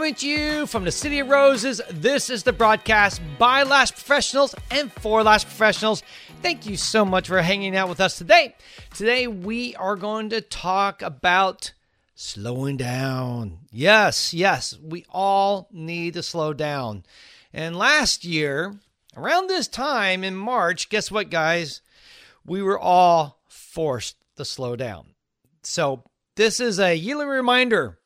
Coming to you from the City of Roses, this is the broadcast by Lash Professionals and for Lash Professionals. Thank you so much for hanging out with us today. Today we are going to talk about slowing down. Yes, we all need to slow down. And last year, around this time in March, guess what, guys? We were all forced to slow down. So this is a yearly reminder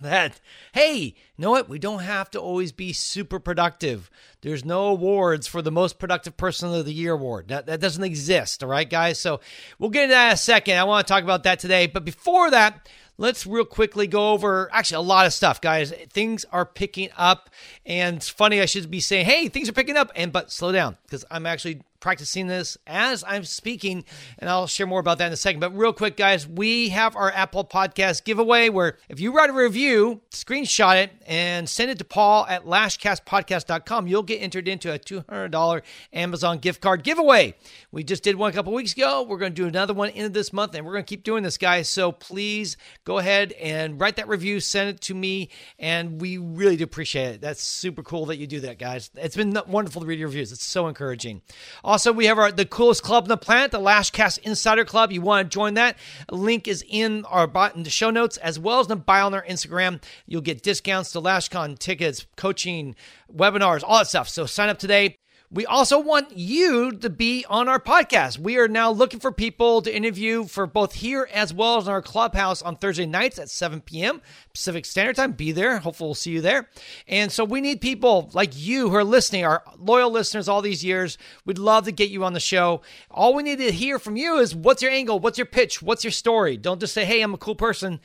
that, hey, you know what? We don't have to always be super productive. There's no awards for the most productive person of the year award. That doesn't exist, all right, guys? So we'll get into that in a second. I want to talk about that today. But before that, let's real quickly go over, actually, a lot of stuff, guys. Things are picking up. And it's funny, I should be saying, hey, things are picking up, but slow down, because I'm actually practicing this as I'm speaking, and I'll share more about that in a second. But real quick, guys, we have our Apple Podcast giveaway where if you write a review, screenshot it, and send it to Paul at LashCastPodcast.com, you'll get entered into a $200 Amazon gift card giveaway. We just did one a couple weeks ago. We're going to do another one end of this month, and we're going to keep doing this, guys. So please go ahead and write that review, send it to me, and we really do appreciate it. That's super cool that you do that, guys. It's been wonderful to read your reviews. It's so encouraging. Also, we have the coolest club on the planet, the LashCast Insider Club. You want to join that? A link is in the show notes, as well as the bio on our Instagram. You'll get discounts to LashCon tickets, coaching, webinars, all that stuff. So sign up today. We also want you to be on our podcast. We are now looking for people to interview for both here as well as in our clubhouse on Thursday nights at 7 p.m. Pacific Standard Time. Be there. Hopefully we'll see you there. And so we need people like you who are listening, our loyal listeners all these years. We'd love to get you on the show. All we need to hear from you is what's your angle? What's your pitch? What's your story? Don't just say, hey, I'm a cool person.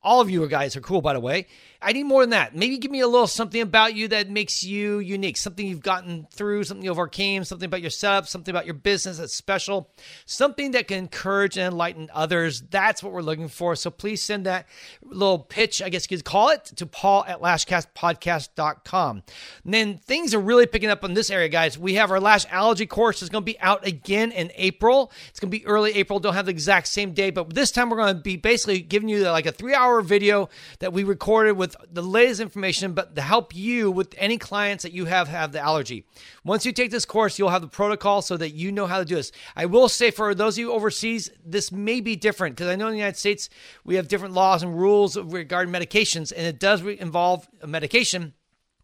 All of you guys are cool, by the way. I need more than that. Maybe give me a little something about you that makes you unique, something you've gotten through, something you've overcame, something about your setup, something about your business that's special, something that can encourage and enlighten others. That's what we're looking for. So please send that little pitch, I guess you could call it, to Paul at LashCastPodcast.com. And then things are really picking up in this area, guys. We have our Lash Allergy course. It's going to be out again in April. It's going to be early April. Don't have the exact same day, but this time we're going to be basically giving you like a 3-hour video that we recorded with the latest information, but to help you with any clients that you have the allergy. Once you take this course, you'll have the protocol so that you know how to do this. I will say for those of you overseas, this may be different because I know in the United States, we have different laws and rules regarding medications, and it does involve a medication.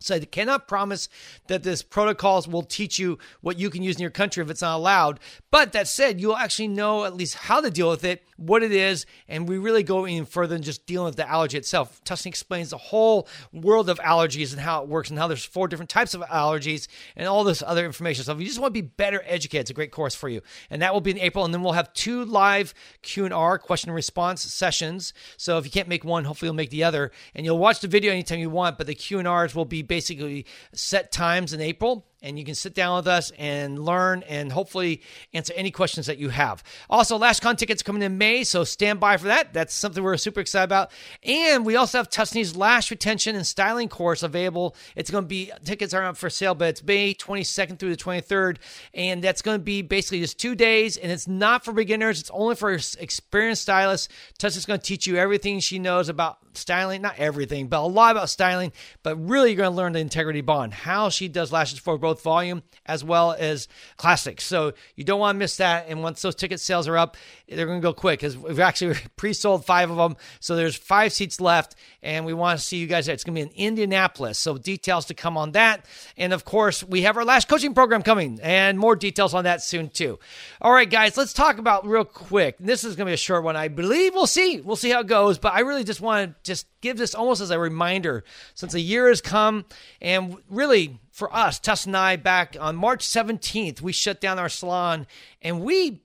So I cannot promise that this protocols will teach you what you can use in your country if it's not allowed. But that said, you'll actually know at least how to deal with it, what it is, and we really go even further than just dealing with the allergy itself. Tustin explains the whole world of allergies and how it works and how there's 4 different types of allergies and all this other information. So if you just want to be better educated, it's a great course for you. And that will be in April. And then we'll have 2 live Q&R, question and response sessions. So if you can't make one, hopefully you'll make the other. And you'll watch the video anytime you want, but the Q&Rs will be basically set times in April, and you can sit down with us and learn and hopefully answer any questions that you have. Also, LashCon tickets coming in May, so stand by for that. That's something we're super excited about. And we also have Tusney's Lash Retention and Styling course available. It's going to be, tickets are up for sale, but it's May 22nd through the 23rd, and that's going to be basically just 2 days, and it's not for beginners. It's only for experienced stylists. Tusney's going to teach you everything she knows about styling, not everything, but a lot about styling, but really you're going to learn the integrity bond, how she does lashes for both volume as well as classic. So you don't want to miss that. And once those ticket sales are up, they're going to go quick because we've actually pre-sold 5 of them. So there's 5 seats left and we want to see you guys there. It's going to be in Indianapolis. So details to come on that. And of course we have our Lash coaching program coming and more details on that soon too. All right, guys, let's talk about real quick. This is going to be a short one. I believe we'll see how it goes, but I really just want to give this almost as a reminder since the year has come. And really for us, Tuss and I, back on March 17th, we shut down our salon and we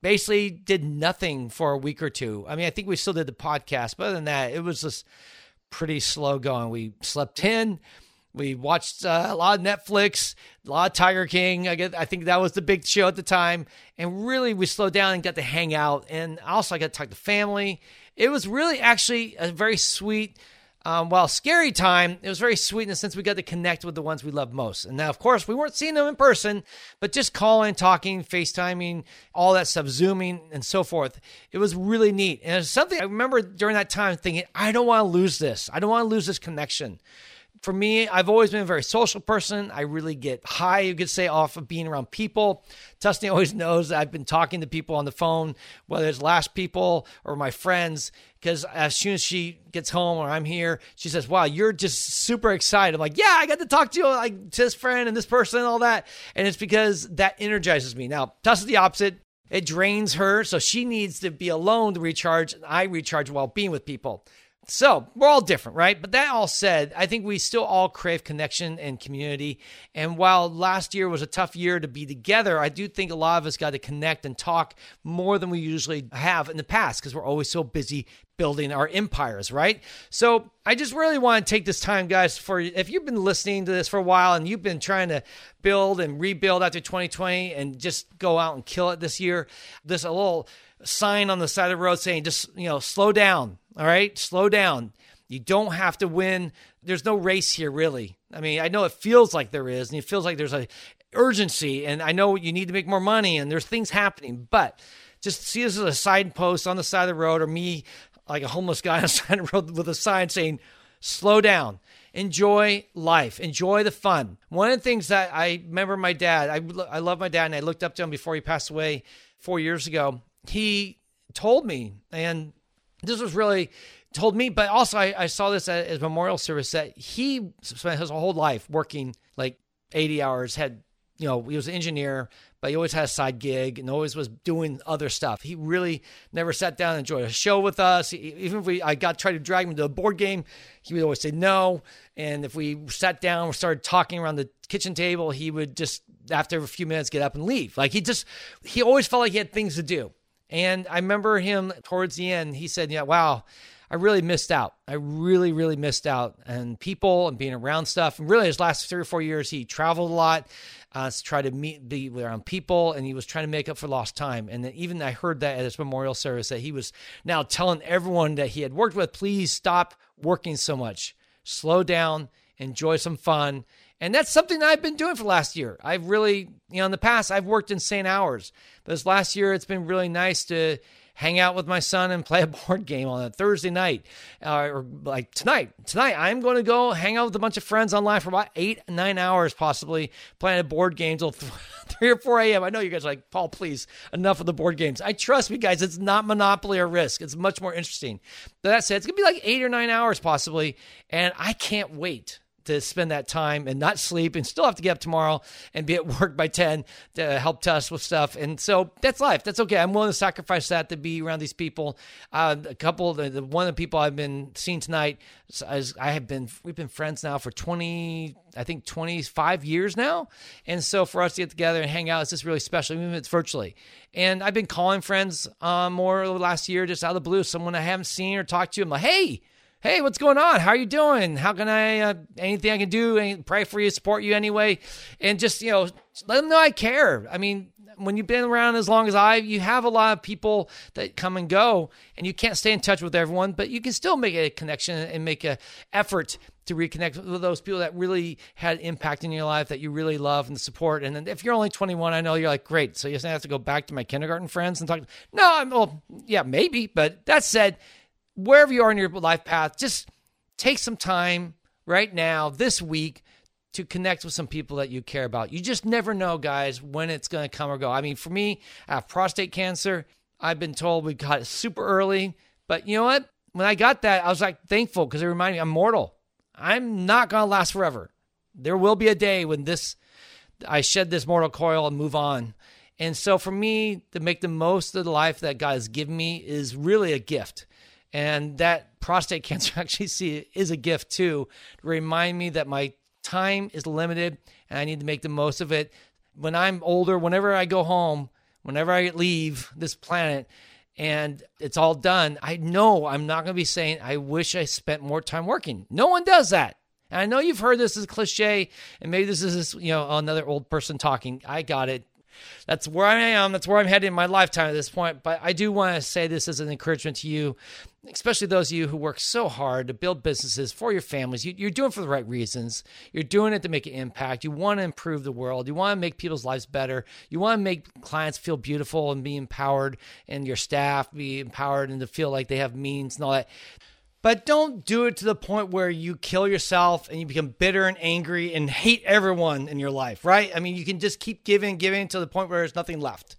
basically did nothing for a week or 2. I mean, I think we still did the podcast, but other than that, it was just pretty slow going. We slept in. We watched a lot of Netflix, a lot of Tiger King. I think that was the big show at the time. And really, we slowed down and got to hang out. And also, I got to talk to family. It was really actually a very sweet, scary time. It was very sweet in the sense we got to connect with the ones we love most. And now, of course, we weren't seeing them in person, but just calling, talking, FaceTiming, all that stuff, Zooming, and so forth. It was really neat. And it's something I remember during that time thinking, I don't want to lose this. I don't want to lose this connection. For me, I've always been a very social person. I really get high, you could say, off of being around people. Tusney always knows I've been talking to people on the phone, whether it's Lash people or my friends, because as soon as she gets home or I'm here, she says, wow, you're just super excited. I'm like, yeah, I got to talk to you, like, to this friend and this person and all that. And it's because that energizes me. Now, Tusney's the opposite. It drains her, so she needs to be alone to recharge, and I recharge while being with people. So we're all different, right? But that all said, I think we still all crave connection and community. And while last year was a tough year to be together, I do think a lot of us got to connect and talk more than we usually have in the past because we're always so busy building our empires, right? So I just really want to take this time, guys, for if you've been listening to this for a while and you've been trying to build and rebuild after 2020 and just go out and kill it this year, there's a little sign on the side of the road saying, just, you know, slow down. All right, slow down. You don't have to win. There's no race here, really. I mean, I know it feels like there is, and it feels like there's an urgency, and I know you need to make more money, and there's things happening, but just see this as a signpost on the side of the road, or me, like a homeless guy on the side of the road with a sign saying, slow down. Enjoy life. Enjoy the fun. One of the things that I remember my dad, I love my dad, and I looked up to him before he passed away 4 years ago. He told me, and this was really told me, but also I saw this at his memorial service, that he spent his whole life working like 80 hours, had, you know, he was an engineer, but he always had a side gig and always was doing other stuff. He really never sat down and enjoyed a show with us. Even if I tried to drag him to a board game, he would always say no. And if we sat down and started talking around the kitchen table, he would just, after a few minutes, get up and leave. Like he always felt like he had things to do. And I remember him towards the end, he said, yeah, wow, I really missed out. I really, really missed out on people and being around stuff. And really his last 3 or 4 years, he traveled a lot to try to be around people. And he was trying to make up for lost time. And then even I heard that at his memorial service that he was now telling everyone that he had worked with, please stop working so much, slow down, enjoy some fun. And that's something that I've been doing for the last year. I've really, you know, in the past, I've worked insane hours. But this last year, it's been really nice to hang out with my son and play a board game on a Thursday night. Or like tonight. Tonight, I'm going to go hang out with a bunch of friends online for about 8-9 hours, possibly, playing a board game till 3 or 4 a.m. I know you guys are like, Paul, please, enough of the board games. I trust me, guys. It's not Monopoly or Risk. It's much more interesting. But that said, it's going to be like 8 or 9 hours, possibly. And I can't wait to spend that time and not sleep and still have to get up tomorrow and be at work by 10 to help Tuss with stuff. And so that's life. That's okay. I'm willing to sacrifice that to be around these people. One of the people I've been seeing tonight, we've been friends now for 25 years now. And so for us to get together and hang out, it's just really special, even if it's virtually. And I've been calling friends more over the last year, just out of the blue, someone I haven't seen or talked to. I'm like, hey, what's going on? How are you doing? How can I, anything I can do, pray for you, support you anyway. And just, you know, let them know I care. I mean, when you've been around as long as you have a lot of people that come and go, and you can't stay in touch with everyone, but you can still make a connection and make an effort to reconnect with those people that really had impact in your life, that you really love and support. And then if you're only 21, I know you're like, great. So you're going to have to go back to my kindergarten friends and talk. Yeah, maybe. But that said, wherever you are in your life path, just take some time right now, this week, to connect with some people that you care about. You just never know, guys, when it's going to come or go. I mean, for me, I have prostate cancer. I've been told we got it super early. But you know what? When I got that, I was like thankful because it reminded me I'm mortal. I'm not going to last forever. There will be a day when I shed this mortal coil and move on. And so for me, to make the most of the life that God has given me is really a gift. And that prostate cancer is a gift too, to remind me that my time is limited and I need to make the most of it. When I'm older, whenever I go home, whenever I leave this planet and it's all done, I know I'm not going to be saying, I wish I spent more time working. No one does that. And I know you've heard this as a cliche, and maybe this is, you know, another old person talking. I got it. That's where I am. That's where I'm headed in my lifetime at this point. But I do want to say this as an encouragement to you, especially those of you who work so hard to build businesses for your families. You're doing it for the right reasons. You're doing it to make an impact. You want to improve the world. You want to make people's lives better. You want to make clients feel beautiful and be empowered, and your staff be empowered and to feel like they have means and all that. But don't do it to the point where you kill yourself and you become bitter and angry and hate everyone in your life, right? I mean, you can just keep giving to the point where there's nothing left.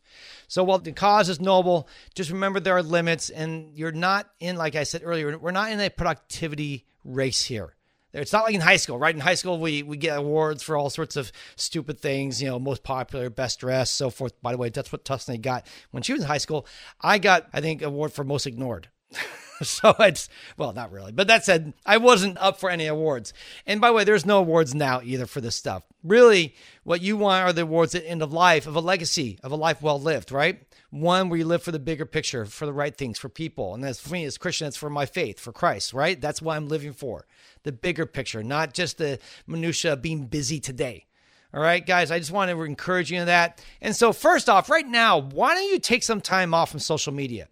So while the cause is noble, just remember there are limits, and you're not in, like I said earlier, we're not in a productivity race here. It's not like in high school, right? In high school, we get awards for all sorts of stupid things, you know, most popular, best dressed, so forth. By the way, that's what Tusney got when she was in high school. I got, I think, award for most ignored. So it's, well, not really. But that said, I wasn't up for any awards. And by the way, there's no awards now either for this stuff. Really, what you want are the awards at the end of life, of a legacy, of a life well lived, right? One where you live for the bigger picture, for the right things, for people. And that's for me as Christian, that's for my faith, for Christ, right? That's what I'm living for, the bigger picture, not just the minutia of being busy today. All right, guys, I just want to encourage you in that. And so first off, right now, why don't you take some time off from social media?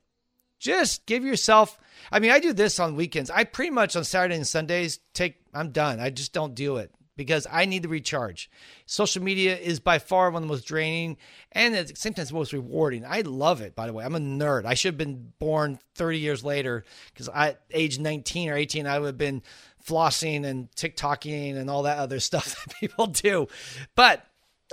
Just give yourself, I mean, I do this on weekends. I pretty much on Saturday and Sundays I'm done. I just don't do it because I need to recharge. Social media is by far one of the most draining and at the same time, it's the most rewarding. I love it, by the way. I'm a nerd. I should have been born 30 years later because at age 19 or 18, I would have been flossing and TikToking and all that other stuff that people do. But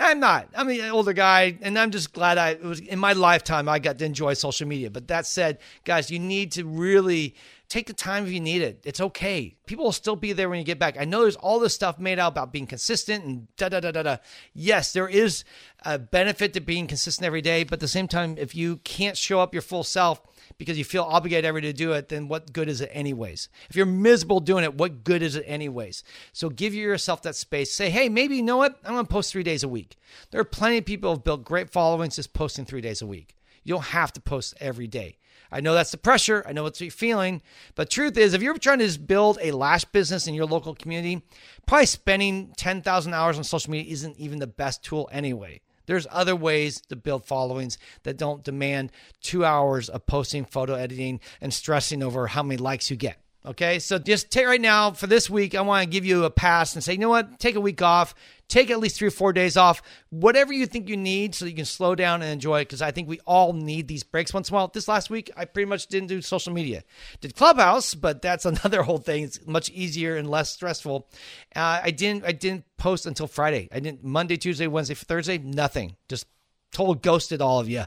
I'm not. I'm an older guy, and I'm just glad it was in my lifetime I got to enjoy social media. But that said, guys, you need to really take the time if you need it. It's okay. People will still be there when you get back. I know there's all this stuff made out about being consistent and da-da-da-da-da. Yes, there is a benefit to being consistent every day, but at the same time, if you can't show up your full self because you feel obligated every day to do it, then what good is it anyways? If you're miserable doing it, what good is it anyways? So give yourself that space. Say, hey, maybe, you know what? I'm going to post 3 days a week. There are plenty of people who've built great followings just posting 3 days a week. You don't have to post every day. I know that's the pressure. I know what you're feeling. But truth is, if you're trying to just build a lash business in your local community, probably spending 10,000 hours on social media isn't even the best tool anyway. There's other ways to build followings that don't demand 2 hours of posting, photo editing, and stressing over how many likes you get. Okay, so just take right now for this week, I want to give you a pass and say, you know what, take a week off, take at least 3 or 4 days off, whatever you think you need so that you can slow down and enjoy it, because I think we all need these breaks once in a while. This last week, I pretty much didn't do social media. Did Clubhouse, but that's another whole thing. It's much easier and less stressful. I didn't post until Friday. I didn't Monday, Tuesday, Wednesday, Thursday, nothing. Just total ghosted all of you.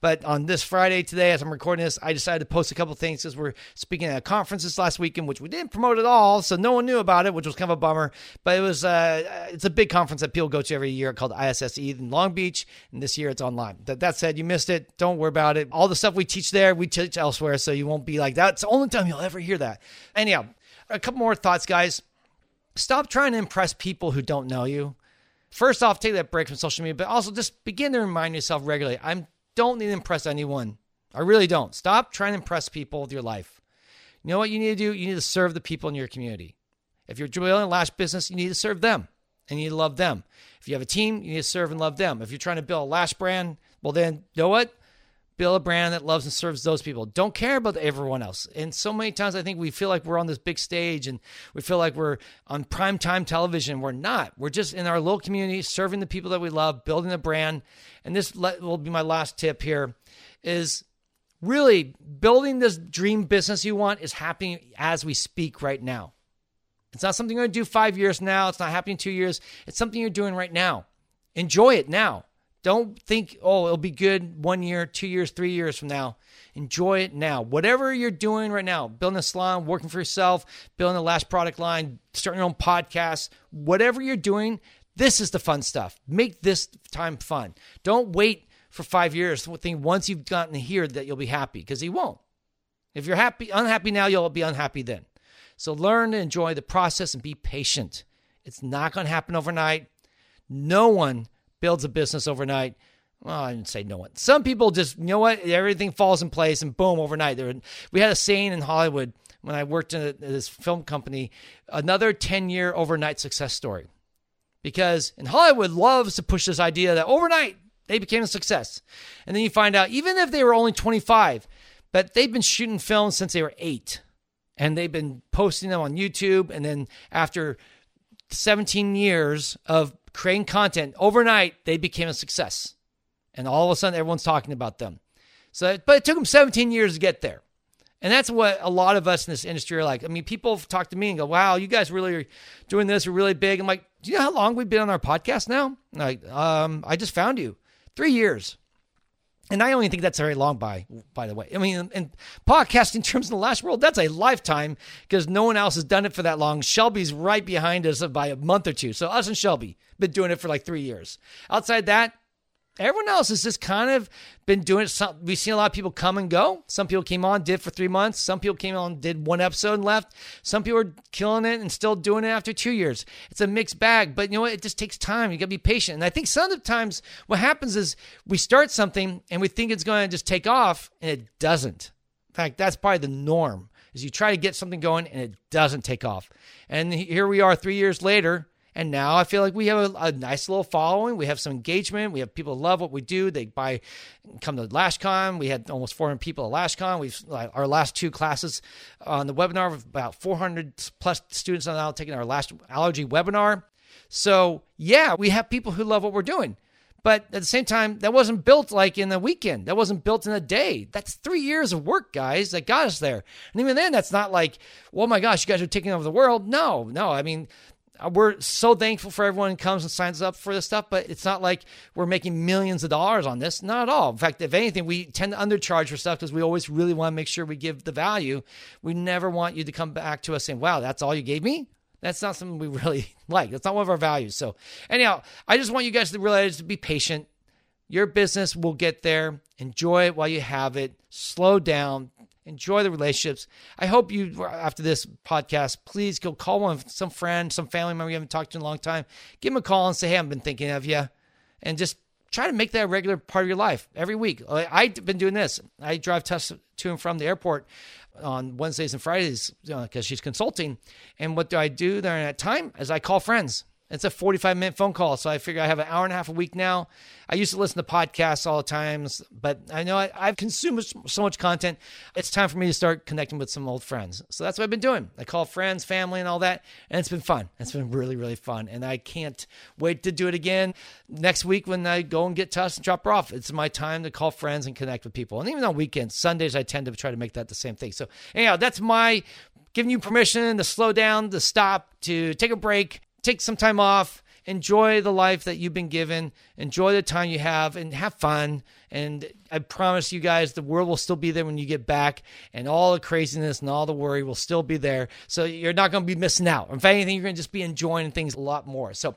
But on this Friday today, as I'm recording this, I decided to post a couple of things because we're speaking at a conference this last weekend, which we didn't promote at all. So no one knew about it, which was kind of a bummer, but it was, it's a big conference that people go to every year called ISSE in Long Beach. And this year it's online. That said, you missed it. Don't worry about it. All the stuff we teach there, we teach elsewhere. So you won't be like that. It's the only time you'll ever hear that. Anyhow, a couple more thoughts, guys. Stop trying to impress people who don't know you. First off, take that break from social media, but also just begin to remind yourself regularly, I don't need to impress anyone. I really don't. Stop trying to impress people with your life. You know what you need to do? You need to serve the people in your community. If you're building a lash business, you need to serve them and you need to love them. If you have a team, you need to serve and love them. If you're trying to build a lash brand, well then, you know what? Build a brand that loves and serves those people. Don't care about everyone else. And so many times I think we feel like we're on this big stage and we feel like we're on primetime television. We're not. We're just in our little community, serving the people that we love, building a brand. And this will be my last tip here is really building this dream business you want is happening as we speak right now. It's not something you're going to do 5 years now. It's not happening 2 years. It's something you're doing right now. Enjoy it now. Don't think, oh, it'll be good 1 year, 2 years, 3 years from now. Enjoy it now. Whatever you're doing right now, building a salon, working for yourself, building a lash product line, starting your own podcast, whatever you're doing, this is the fun stuff. Make this time fun. Don't wait for 5 years to think once you've gotten here that you'll be happy, because you won't. If you're unhappy now, you'll be unhappy then. So learn to enjoy the process and be patient. It's not going to happen overnight. No one builds a business overnight. Well, I didn't say no one. Some people just, you know what? Everything falls in place and boom, overnight. We had a saying in Hollywood when I worked in this film company, another 10-year overnight success story. Because in Hollywood loves to push this idea that overnight they became a success. And then you find out, even if they were only 25, but they've been shooting films since they were 8. And they've been posting them on YouTube. And then after 17 years of creating content, overnight, they became a success. And all of a sudden, everyone's talking about them. But it took them 17 years to get there. And that's what a lot of us in this industry are like. I mean, people talk to me and go, wow, you guys really are doing this, you're really big. I'm like, do you know how long we've been on our podcast now? Like, I just found you. 3 years. And I only think that's very long by the way. I mean, and podcasting terms in the Lash world, that's a lifetime because no one else has done it for that long. Shelby's right behind us by a month or two. So us and Shelby been doing it for like 3 years. Outside that, everyone else has just kind of been doing it. We've seen a lot of people come and go. Some people came on, did for 3 months. Some people came on, did one episode and left. Some people are killing it and still doing it after 2 years. It's a mixed bag, but you know what? It just takes time. You got to be patient. And I think sometimes what happens is we start something and we think it's going to just take off and it doesn't. In fact, that's probably the norm is you try to get something going and it doesn't take off. And here we are 3 years later. And now I feel like we have a nice little following. We have some engagement. We have people love what we do. They come to LashCon. We had almost 400 people at LashCon. We've our last two classes on the webinar with about 400 plus students are now taking our Lash Allergy webinar. So yeah, we have people who love what we're doing. But at the same time, that wasn't built like in a weekend. That wasn't built in a day. That's 3 years of work, guys, that got us there. And even then, that's not like, oh my gosh, you guys are taking over the world. No. I mean, we're so thankful for everyone who comes and signs up for this stuff, but it's not like we're making millions of dollars on this. Not at all. In fact, if anything, we tend to undercharge for stuff because we always really want to make sure we give the value. We never want you to come back to us saying, wow, that's all you gave me? That's not something we really like. That's not one of our values. So anyhow, I just want you guys to realize to be patient. Your business will get there. Enjoy it while you have it. Slow down. Enjoy the relationships. I hope you, after this podcast, please go call some friend, some family member you haven't talked to in a long time. Give them a call and say, hey, I've been thinking of you. And just try to make that a regular part of your life every week. I've been doing this. I drive Tustin to and from the airport on Wednesdays and Fridays because she's consulting. And what do I do during that time is I call friends. It's a 45-minute phone call, so I figure I have an hour and a half a week now. I used to listen to podcasts all the time, but I know I've consumed so much content. It's time for me to start connecting with some old friends. So that's what I've been doing. I call friends, family, and all that, and it's been fun. It's been really, really fun, and I can't wait to do it again next week when I go and get Tuss and drop her off. It's my time to call friends and connect with people, and even on weekends, Sundays, I tend to try to make that the same thing. So anyhow, that's my giving you permission to slow down, to stop, to take a break. Take some time off, enjoy the life that you've been given, enjoy the time you have, and have fun. And I promise you guys, the world will still be there when you get back, and all the craziness and all the worry will still be there. So you're not going to be missing out. If anything, you're going to just be enjoying things a lot more. So,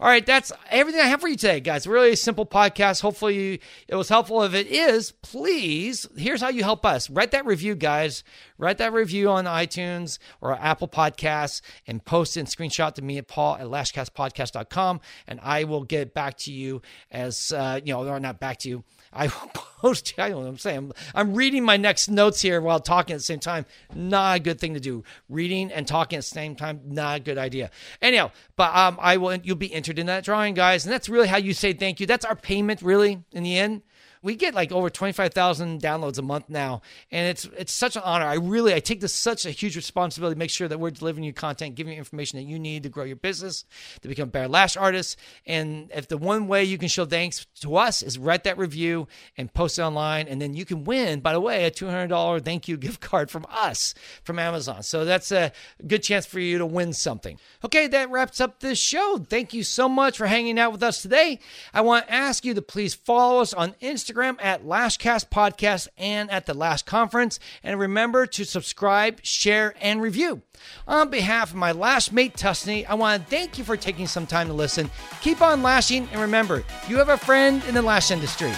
all right, that's everything I have for you today, guys. Really simple podcast. Hopefully it was helpful. If it is, please, here's how you help us. Write that review, guys. Write that review on iTunes or Apple Podcasts and post it and screenshot to me at paul@lashcastpodcast.com, and I will get back to you as, or not back to you. I will post, I don't know what I'm saying. I'm reading my next notes here while talking at the same time. Not a good thing to do. Reading and talking at the same time, not a good idea. Anyhow, but you'll be entered in that drawing, guys. And that's really how you say thank you. That's our payment, really, in the end. We get like over 25,000 downloads a month now, and it's such an honor. I take this such a huge responsibility to make sure that we're delivering you content, giving you information that you need to grow your business, to become better lash artists. And if the one way you can show thanks to us is write that review and post it online, and then you can win, by the way, a $200 thank you gift card from us, from Amazon. So that's a good chance for you to win something. Okay, that wraps up this show. Thank you so much for hanging out with us today. I want to ask you to please follow us on Instagram at LashCast Podcast and at the Lash Conference. And remember to subscribe, share, and review. On behalf of my lash mate, Tusney, I want to thank you for taking some time to listen. Keep on lashing, and remember, you have a friend in the lash industry.